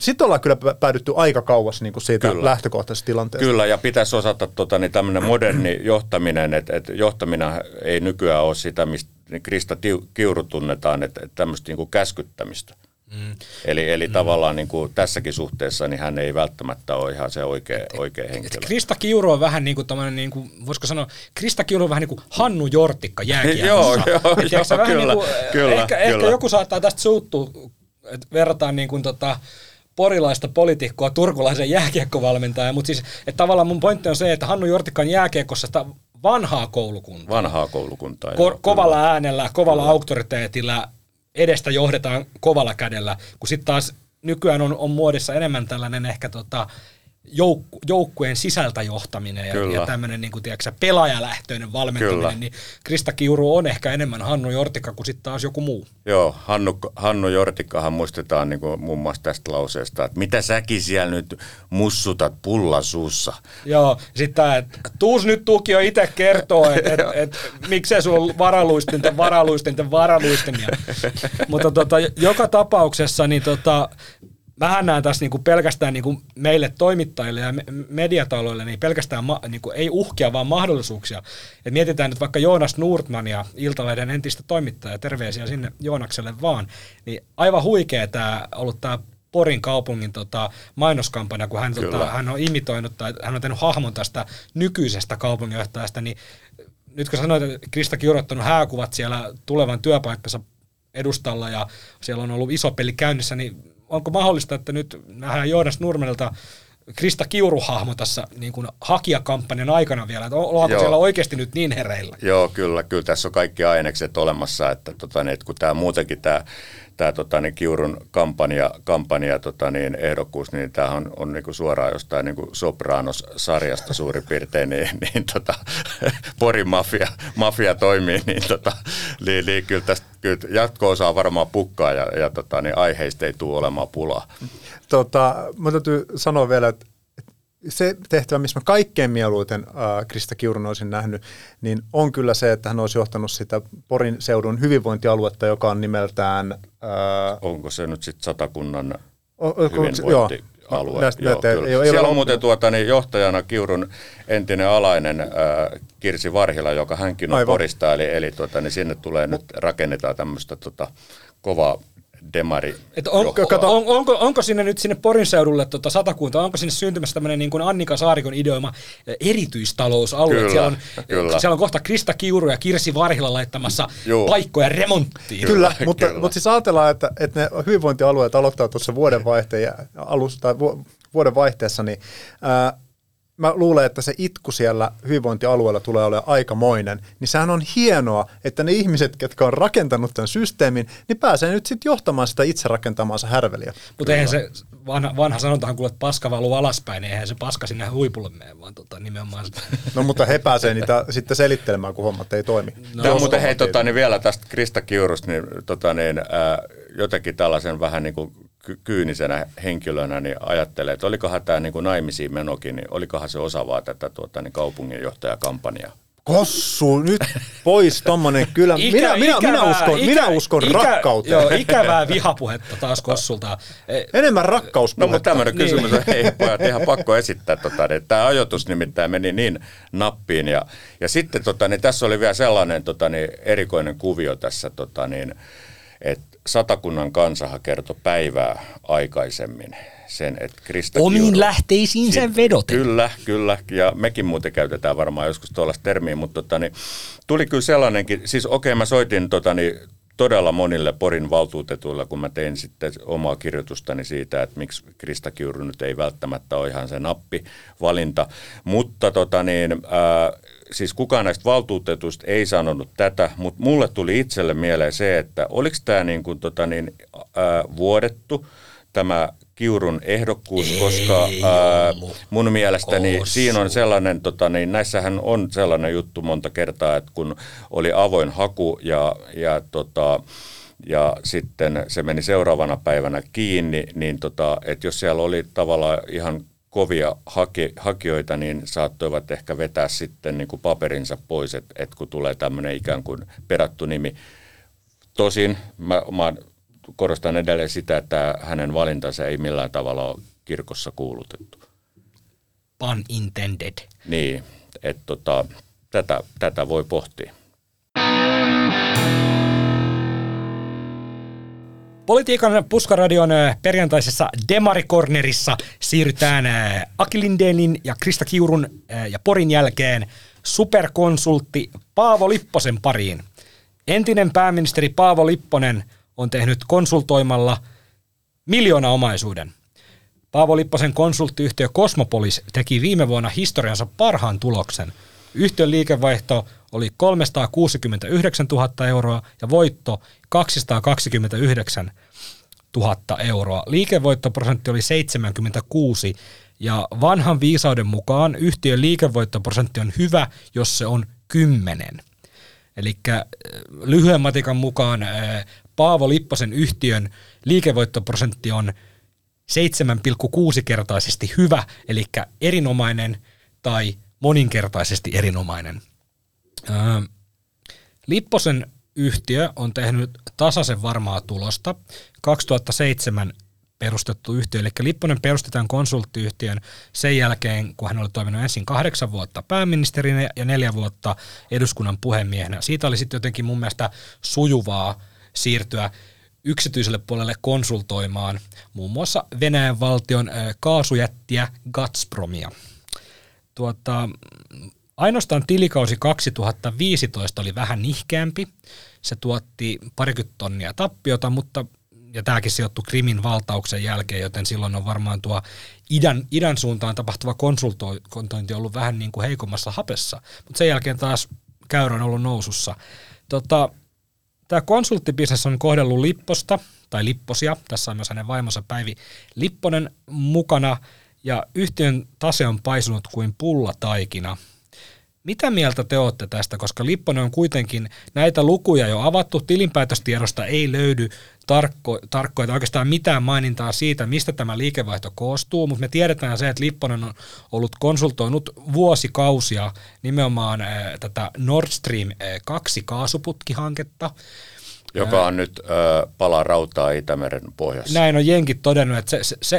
sitten ollaan kyllä päädytty aika kauas niin kuin siitä lähtökohtaisesta tilanteesta. Kyllä, ja pitäisi osata tämmöinen moderni johtaminen, että johtaminen ei nykyään ole sitä, mistä Krista Kiuru tunnetaan, että tämmöistä niin kuin käskyttämistä. Mm. Eli tavallaan niin kuin tässäkin suhteessa niin hän ei välttämättä ole ihan se oikea henkilö. Krista Kiuru on vähän niin kuin tämmöinen, niin kuin, voisiko sanoa, Krista Kiuru on vähän niin kuin Hannu Jortikka jääkiekossa. Joo, kyllä. Ehkä joku saattaa tästä suuttua, että verrataan niin kuin porilaista poliitikkoa turkulaisen jääkiekkovalmentajan, mutta siis että tavallaan mun pointti on se, että Hannu Jortikkaan jääkiekossa vanhaa koulukuntaa. Vanhaa koulukuntaa. Kovalla äänellä, kovalla auktoriteetillä, edestä johdetaan kovalla kädellä, kun sitten taas nykyään on muodissa enemmän tällainen ehkä joukkueen sisältä johtaminen ja tämmöinen niin kuin, tiedätkö, pelaajalähtöinen valmentaminen, niin Krista Kiuru on ehkä enemmän Hannu Jortikka kuin sitten taas joku muu. Joo, Hannu Jortikkahan muistetaan niin kuin, muun muassa tästä lauseesta, että mitä säkin siellä nyt mussutat pullasuussa. Joo, sitten tämä, että tuus nyt Tuukio itse kertoo, että miksei sulla varaluistinten. Mutta joka tapauksessa niin mähän näen tässä niinku pelkästään niinku meille toimittajille ja mediataloille niin pelkästään niinku ei uhkia, vaan mahdollisuuksia. Et mietitään nyt vaikka Joonas Nordmania, Iltalehden entistä toimittajaa, terveisiä sinne Joonakselle vaan. Niin aivan huikea tämä ollut tämä Porin kaupungin mainoskampanja, kun hän on imitoinut tai hän on tehnyt hahmon tästä nykyisestä kaupunginjohtajasta. Niin nyt kun sanoit, että Krista Kiuru on ottanut hääkuvat siellä tulevan työpaikkansa edustalla ja siellä on ollut iso peli käynnissä, niin onko mahdollista, että nyt nähdään Joonas Nurmelta Krista Kiuru-hahmo tässä niin kuin hakijakampanjan aikana vielä, että ollaanko siellä oikeasti nyt niin hereillä? Joo, kyllä tässä on kaikki ainekset olemassa, että kun tämä muutenkin tämä Kiurun kampanja ehdokkuus, niin tämähän on niinku suoraan jostain niinku Sopranos-sarjasta suurin piirtein, niin Porin mafia toimii, niin kyllä tästä jatko-osaa varmaan pukkaa ja aiheista ei tule olemaan pulaa. Mä täytyy sanoa vielä, että se tehtävä, missä mä kaikkein mieluiten Krista Kiurun olisin nähnyt, niin on kyllä se, että hän olisi johtanut sitä Porin seudun hyvinvointialuetta, joka on nimeltään... Onko se nyt sitten Satakunnan hyvinvointialue? Siellä on muuten johtajana Kiurun entinen alainen Kirsi Varhila, joka hänkin on Porista, eli sinne tulee nyt rakennetaan tämmöistä kovaa... Demari. Onko sinne nyt sinne Porin seudulle Satakunta, onko sinne syntymässä tämmöinen niin kuin Annika Saarikon ideoima erityistalousalue? Kyllä, siellä on kohta Krista Kiuru ja Kirsi Varhila laittamassa paikkoja remonttiin. Mutta siis ajatellaan, että ne hyvinvointialueet aloittaa tuossa vuodenvaihteessa, niin mä luulen, että se itku siellä hyvinvointialueella tulee olemaan aikamoinen, niin sehän on hienoa, että ne ihmiset, jotka on rakentanut tämän systeemin, niin pääsee nyt sitten johtamaan sitä itse rakentamaansa härveliä. Mutta eihän se, vanha sanotaan kuule, että paska valuu alaspäin, niin eihän se paska sinne huipulle mene, vaan nimenomaan sitä. No mutta he pääsee niitä sitten selittelemään, kun hommat ei toimi. No mutta hei, niin vielä tästä Krista Kiurusta, jotenkin tällaisen vähän niin kuin kyynisenä henkilönä niin ajattelee, että olikohan tämä niin kuin naimisiin menokin, niin olikohan se osaavaa tätä kaupunginjohtajakampanjaa. Kossu, nyt pois tommonen kyllä. Minä uskon rakkauteen. Joo, ikävää vihapuhetta taas Kossulta. Enemmän rakkauspuhetta. No, mutta tämmöinen kysymys on, hei pojat, ihan pakko esittää. Tämä ajoitus nimittäin meni niin nappiin. Ja sitten tässä oli vielä sellainen erikoinen kuvio tässä, että Satakunnan kansahan kertoi päivää aikaisemmin sen, että Krista Kiuru... Omiin lähteisiinsä vedoten. Kyllä. Ja mekin muuten käytetään varmaan joskus tuollaista termiä, mutta tuli kyllä sellainenkin... Siis mä soitin todella monille Porin valtuutetuilla, kun mä tein sitten omaa kirjoitustani siitä, että miksi Krista Kiuru nyt ei välttämättä ole ihan se nappivalinta. Mutta siis kukaan näistä valtuutetuista ei sanonut tätä, mutta mulle tuli itselle mieleen se, että oliko tämä vuodettu tämä Kiurun ehdokkuus, koska mun mielestäni siinä on sellainen, näissähän on sellainen juttu monta kertaa, että kun oli avoin haku ja sitten se meni seuraavana päivänä kiinni, niin että jos siellä oli tavallaan ihan kovia hakijoita, niin saattoivat ehkä vetää sitten niin kuin paperinsa pois, että kun tulee tämmöinen ikään kuin perattu nimi. Tosin mä korostan edelleen sitä, että hänen valintansa ei millään tavalla ole kirkossa kuulutettu. Pun intended. Niin, että tätä voi pohtia. Politiikan Puskaradion perjantaisessa Demarikornerissa siirrytään Aki Lindénin ja Krista Kiurun ja Porin jälkeen superkonsultti Paavo Lipposen pariin. Entinen pääministeri Paavo Lipponen on tehnyt konsultoimalla miljoonaomaisuuden. Paavo Lipposen konsulttiyhtiö Cosmopolis teki viime vuonna historiansa parhaan tuloksen. Yhtiön liikevaihto oli 369 000 euroa ja voitto 229 000 euroa. Liikevoittoprosentti oli 76 ja vanhan viisauden mukaan yhtiön liikevoittoprosentti on hyvä, jos se on 10. Eli lyhyen matikan mukaan Paavo Lipposen yhtiön liikevoittoprosentti on 7,6-kertaisesti hyvä, eli erinomainen tai moninkertaisesti erinomainen. Lipposen yhtiö on tehnyt tasaisen varmaa tulosta. 2007 perustettu yhtiö, eli Lipponen perustetaan konsulttiyhtiön sen jälkeen, kun hän oli toiminut ensin 8 vuotta pääministerinä ja 4 vuotta eduskunnan puhemiehenä. Siitä oli sitten jotenkin mun mielestä sujuvaa siirtyä yksityiselle puolelle konsultoimaan muun muassa Venäjän valtion kaasujättiä Gazpromia. Ainoastaan tilikausi 2015 oli vähän nihkeämpi. Se tuotti parikymmentä tonnia tappiota, mutta ja tämäkin sijoittui Krimin valtauksen jälkeen, joten silloin on varmaan tuo idän suuntaan tapahtuva konsultointi ollut vähän niin kuin heikommassa hapessa. Mutta sen jälkeen taas käyrä on ollut nousussa. Tämä konsulttibisnes on kohdellut Lipposta tai Lipposia. Tässä on myös hänen vaimonsa Päivi Lipponen mukana ja yhtiön tase on paisunut kuin pullataikina. Mitä mieltä te olette tästä, koska Lipponen on kuitenkin näitä lukuja jo avattu, tilinpäätöstiedosta ei löydy tarkkoja tai oikeastaan mitään mainintaa siitä, mistä tämä liikevaihto koostuu, mutta me tiedetään se, että Lipponen on ollut konsultoinut vuosikausia nimenomaan tätä Nord Stream 2 kaasuputkihanketta. Joka on nyt pala rautaa Itämeren pohjassa. Näin on jenkit todennut, että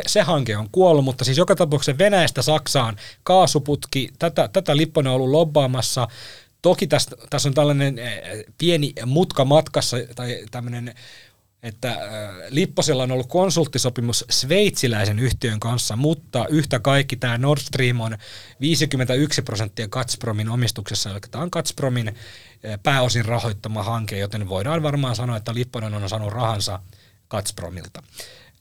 se hanke on kuollut, mutta siis joka tapauksessa Venäjästä Saksaan kaasuputki, tätä Lipponen on ollut lobbaamassa. Toki tässä on tällainen pieni mutka matkassa, tai tämmöinen, että Lipposella on ollut konsulttisopimus sveitsiläisen yhtiön kanssa, mutta yhtä kaikki tämä Nord Stream on 51% Gazpromin omistuksessa, eli tämä on Gazpromin pääosin rahoittama hanke, joten voidaan varmaan sanoa, että Lipponen on saanut rahansa Gazpromilta.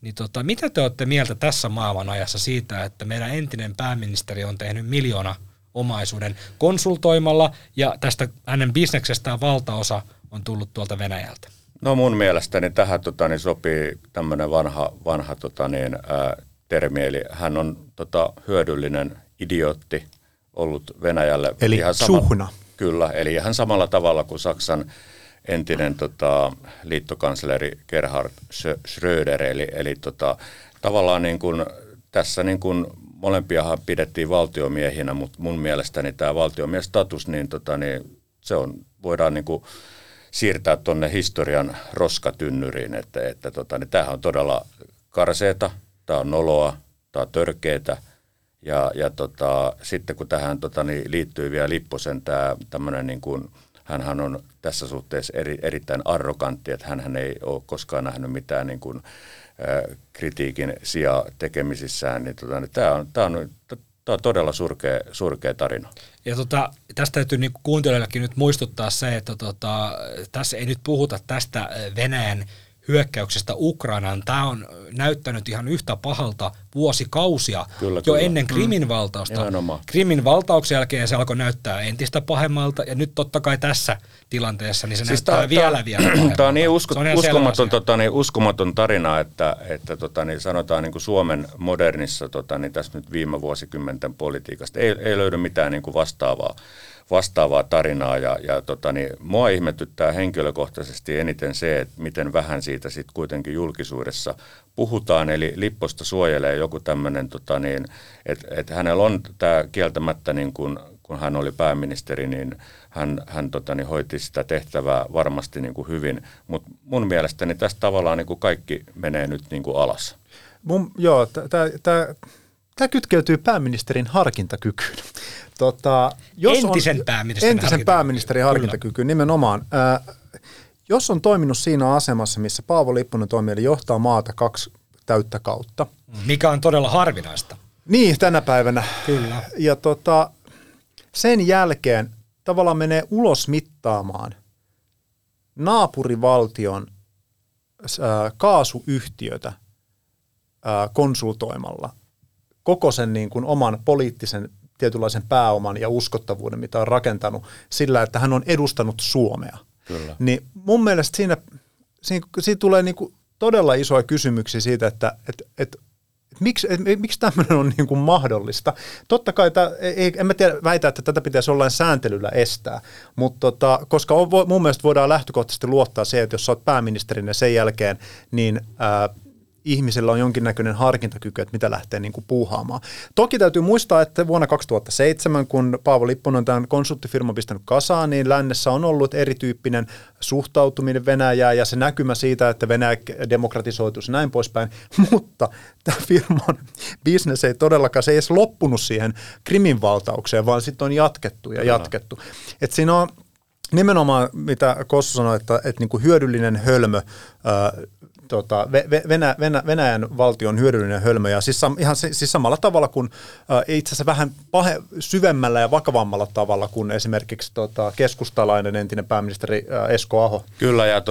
Niin mitä te olette mieltä tässä maailman ajassa siitä, että meidän entinen pääministeri on tehnyt miljoona omaisuuden konsultoimalla, ja tästä hänen bisneksestään valtaosa on tullut tuolta Venäjältä? No mun mielestäni tähän sopii tämmöinen vanha termi, eli hän on hyödyllinen idiootti ollut Venäjälle. Eli ihan suhna. Kyllä, eli ihan samalla tavalla kuin Saksan entinen liittokansleri Gerhard Schröder, eli tavallaan niin kuin, tässä niin kuin molempiahan pidettiin valtiomiehinä, mutta mun mielestäni tämä valtiomiestatus, niin se on, voidaan niin kuin siirtää tuonne historian roskatynnyriin, että niin tämähän on todella karseeta, tämä on noloa, tämä on törkeetä, ja sitten kun tähän liittyy vielä Lipposen tämä tämmöinen, niin kuin, hänhän on tässä suhteessa erittäin arrogantti, että hänhän ei ole koskaan nähnyt mitään niin kuin, kritiikin sijaa tekemisissään, niin, niin tämä on todella surkea tarina. Ja tästä täytyy niin kuuntelijoillekin nyt muistuttaa se, että tässä ei nyt puhuta tästä Venäjän hyökkäyksestä Ukrainaan. Tämä on näyttänyt ihan yhtä pahalta vuosikausia kyllä. Ennen Krimin valtausta. Krimin valtauksen jälkeen se alkoi näyttää entistä pahemmalta ja nyt totta kai tässä tilanteessa niin se siis näyttää vielä pahemmalta. Tämä on niin uskomaton tarina, että niin sanotaan niin kuin Suomen modernissa niin tässä nyt viime vuosikymmenten politiikasta ei löydy mitään niin kuin vastaavaa tarinaa ja mua ihmetyttää henkilökohtaisesti eniten se, että miten vähän siitä sitten kuitenkin julkisuudessa puhutaan, eli Lipposta suojelee joku tämmöinen, että hänellä on tämä kieltämättä, niin kun hän oli pääministeri, niin hän hoiti sitä tehtävää varmasti niin kuin hyvin, mutta mun mielestäni tästä tavallaan niin kuin kaikki menee nyt niin kuin alas. Tämä kytkeytyy pääministerin harkintakykyyn. Entisen pääministerin harkintakykyyn nimenomaan. Jos on toiminut siinä asemassa, missä Paavo Lipponen toimii, eli johtaa maata 2 täyttä kautta. Mikä on todella harvinaista. Niin, tänä päivänä. Kyllä. Ja sen jälkeen tavallaan menee ulos mittaamaan naapurivaltion kaasuyhtiötä konsultoimalla. koko sen niin kuin oman poliittisen tietynlaisen pääoman ja uskottavuuden, mitä on rakentanut sillä, että hän on edustanut Suomea. Kyllä. Niin mun mielestä siinä tulee niin kuin todella isoja kysymyksiä siitä, että miksi tämmöinen on niin kuin mahdollista. Totta kai, en mä tiedä, väitä, että tätä pitäisi jollain sääntelyllä estää, mutta koska mun mielestä voidaan lähtökohtaisesti luottaa siihen, että jos sä oot pääministerinä sen jälkeen, niin ihmisellä on jonkinnäköinen harkintakyky, että mitä lähtee niin kuin puuhaamaan. Toki täytyy muistaa, että vuonna 2007, kun Paavo Lipponen on tämän konsulttifirman pistänyt kasaan, niin lännessä on ollut erityyppinen suhtautuminen Venäjään ja se näkymä siitä, että Venäjä demokratisoituisi näin poispäin, mutta tämä firman bisnes ei todellakaan, se ei edes loppunut siihen Krimin valtaukseen, vaan sitten on jatkettu ja jatkettu. Et siinä on nimenomaan, mitä Kossu sanoi, että niin kuin hyödyllinen hölmö, Venäjän valtion hyödyllinen hölmö, ja siis samalla tavalla kuin itse asiassa vähän syvemmällä ja vakavammalla tavalla kuin esimerkiksi keskustalainen entinen pääministeri Esko Aho. Kyllä, ja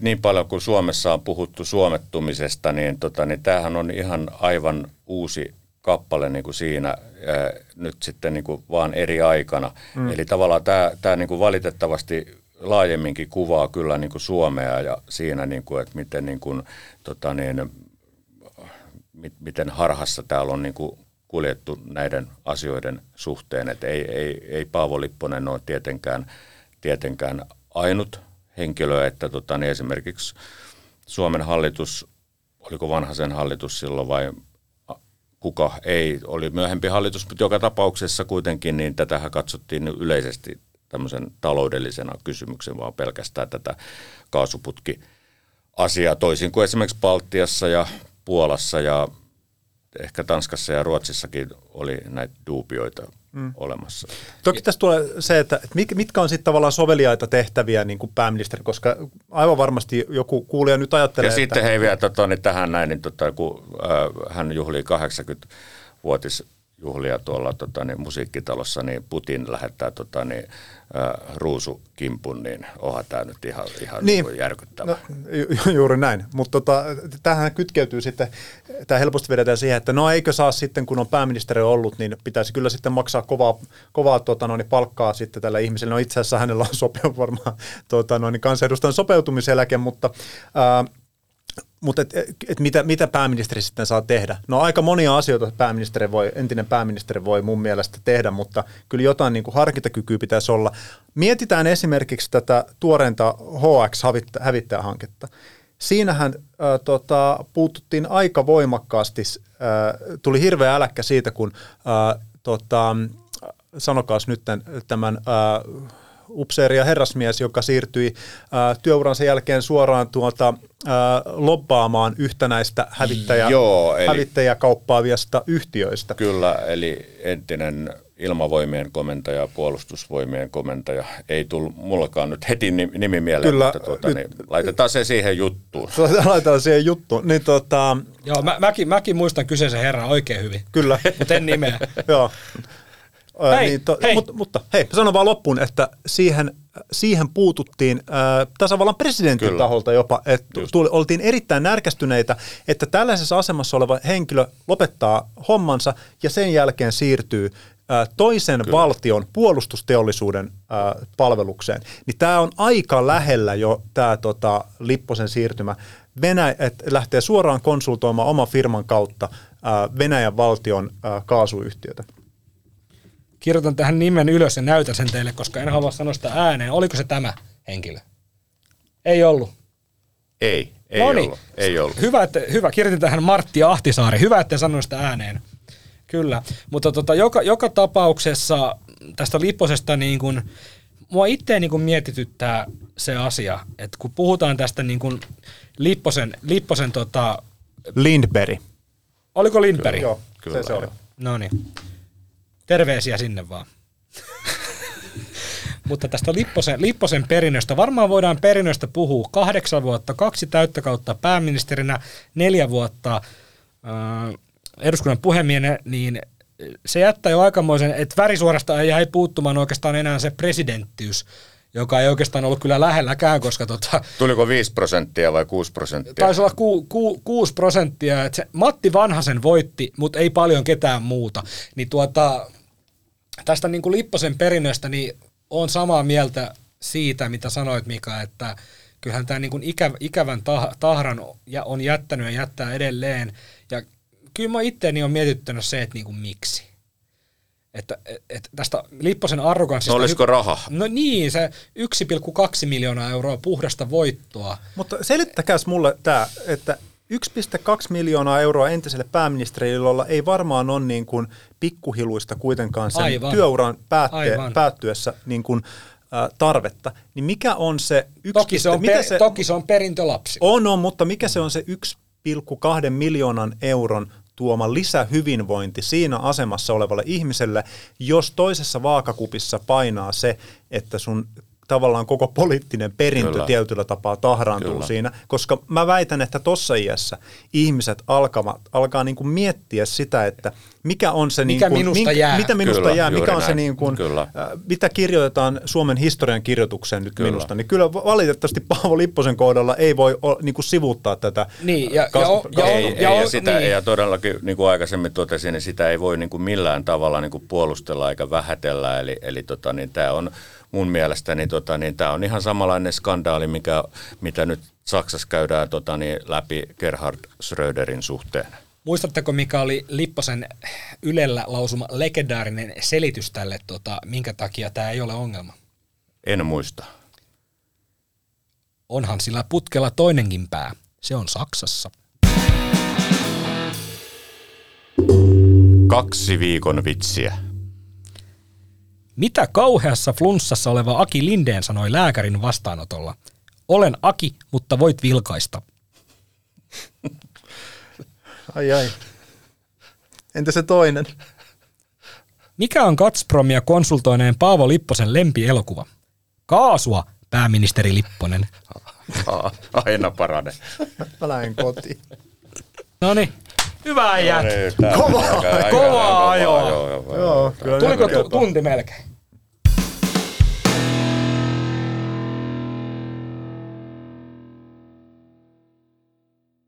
niin paljon kuin Suomessa on puhuttu suomettumisesta, niin tämähän on ihan aivan uusi kappale niin kuin siinä nyt sitten niin kuin vaan eri aikana. Mm. Eli tavallaan tämä niin kuin valitettavasti laajemminkin kuvaa kyllä niin kuin Suomea ja siinä, niin kuin, että miten, niin kuin, miten harhassa täällä on niin kuin kuljettu näiden asioiden suhteen. Että ei Paavo Lipponen ole tietenkään ainut henkilö, että esimerkiksi Suomen hallitus, oliko Vanhasen hallitus silloin vai kuka ei, oli myöhempi hallitus, mutta joka tapauksessa kuitenkin niin tätähän katsottiin yleisesti tämmöisen taloudellisena kysymyksen, vaan pelkästään tätä kaasuputkiasiaa toisin kuin esimerkiksi Baltiassa ja Puolassa ja ehkä Tanskassa ja Ruotsissakin oli näitä duubioita olemassa. Toki tässä tulee se, että mitkä on sitten tavallaan soveliaita tehtäviä niin kuin pääministeri, koska aivan varmasti joku kuulija nyt ajattelee, ja sitten hei vielä tähän näin, niin kun hän juhlii 80-vuotis juhlia tuolla musiikkitalossa, niin Putin lähettää ruusukimpun, niin onhan tämä nyt ihan niin, niin järkyttävä. No, juuri näin, mutta tämähän kytkeytyy sitten, tämä helposti vedetään siihen, että no eikö saa sitten, kun on pääministeri ollut, niin pitäisi kyllä sitten maksaa kovaa palkkaa sitten tällä ihmisellä. No itse asiassa hänellä on varmaan kansanedustajan sopeutumiseläke, mutta mutta mitä pääministeri sitten saa tehdä? No aika monia asioita entinen pääministeri voi mun mielestä tehdä, mutta kyllä jotain niin kuin harkintakykyä pitäisi olla. Mietitään esimerkiksi tätä tuoreinta HX-hävittäjähanketta. Siinähän puututtiin aika voimakkaasti, tuli hirveä äläkkä siitä, kun sanokaas nyt tämän upseeri ja herrasmies, joka siirtyi työuransa jälkeen suoraan lobbaamaan yhtenäistä hävittäjäkauppaavista yhtiöistä. Kyllä, eli entinen ilmavoimien komentaja, puolustusvoimien komentaja, ei tullut mullakaan nyt heti nimi mieleen, kyllä, mutta laitetaan se siihen juttuun. Laitetaan siihen juttuun. Niin, joo, mäkin muistan kyseisen herran oikein hyvin. Kyllä. Mutta en nimeä. Joo. Mutta sanon vaan loppuun, että siihen puututtiin tasavallan presidentin kyllä taholta jopa, että oltiin erittäin närkästyneitä, että tällaisessa asemassa oleva henkilö lopettaa hommansa ja sen jälkeen siirtyy toisen kyllä valtion puolustusteollisuuden palvelukseen. Niin tämä on aika lähellä jo tämä Lipposen siirtymä. Venäjä lähtee suoraan konsultoimaan oman firman kautta Venäjän valtion kaasuyhtiötä. Kirjoitan tähän nimen ylös ja näytän sen teille, koska en halua sanoa sitä ääneen. Oliko se tämä henkilö? Ei ollut. Ei Noniin. Ollut. Ei ollut. Hyvä. Kirjoitin tähän Martti Ahtisaari. Hyvä, että sanoin sitä ääneen. Kyllä. Mutta joka tapauksessa tästä Lipposesta niin kuin mua itse niin kuin mietityttää se asia, että kun puhutaan tästä niin kuin Lipposen Lindberg. Oliko Lindberg? Kyllä, joo, kyllä se oli. No niin. Terveisiä sinne vaan. Mutta tästä Lipposen perinnöstä. Varmaan voidaan perinnöstä puhua 8 vuotta, 2 täyttä kautta pääministerinä, 4 vuotta eduskunnan puhemiehenä, niin se jättää jo aikamoisen, että värisuorasta jäi puuttumaan oikeastaan enää se presidenttiys. joka ei oikeastaan ollut kyllä lähelläkään, koska... Tuliko 5% vai 6%? Taisi olla 6%. Että se Matti Vanhasen voitti, mutta ei paljon ketään muuta. Niin tästä niin kuin Lipposen perinnöstä niin olen samaa mieltä siitä, mitä sanoit Mika, että kyllähän tämä niin kuin ikävän tahran on jättänyt ja jättää edelleen. Ja kyllä mä itseäni on mietittänyt se, että niin kuin miksi. Että tästä Lipposen arroganssista... No olisiko raha? No niin, se 1,2 miljoonaa euroa puhdasta voittoa. Mutta selittäkääs mulle tämä, että 1,2 miljoonaa euroa entiselle pääministerille ei varmaan ole niin kuin pikkuhiluista kuitenkaan sen työuran päättyessä niin kuin tarvetta. Niin mikä on se... Toki se on perintölapsi. On, mutta mikä se on se 1,2 miljoonan euron tuoma lisähyvinvointi siinä asemassa olevalle ihmiselle, jos toisessa vaakakupissa painaa se, että sun tavallaan koko poliittinen perintö tietyllä tapaa tahraantuu siinä, koska mä väitän, että tossa iässä ihmiset alkaa niin kuin miettiä sitä, että mikä on se, mikä niin kuin, minusta jää. Mitä minusta jää, mikä on se niin kuin, mitä kirjoitetaan Suomen historian kirjoitukseen nyt minusta, niin kyllä valitettavasti Paavo Lipposen kohdalla ei voi niin kuin sivuuttaa tätä. Niin, ja todellakin, niin kuin aikaisemmin totesin, niin sitä ei voi niin kuin millään tavalla niin kuin puolustella eikä vähätellä, eli niin tämä on mun mielestäni tämä on ihan samanlainen skandaali, mitä nyt Saksassa käydään läpi Gerhard Schröderin suhteen. Muistatteko, mikä oli Lipposen Ylellä lausuma legendaarinen selitys tälle, minkä takia tämä ei ole ongelma? En muista. Onhan sillä putkella toinenkin pää. Se on Saksassa. 2 viikon vitsiä. Mitä kauheassa flunssassa oleva Aki Lindén sanoi lääkärin vastaanotolla? Olen Aki, mutta voit vilkaista. Ai. Entä se toinen? Mikä on Gazpromia konsultoineen Paavo Lipposen lempielokuva? Kaasua, pääministeri Lipponen. Aina parane. Mä lähden kotiin. Noniin. Hyvä jätkä. Kovaa ajoa. Tuliko tunti melkein?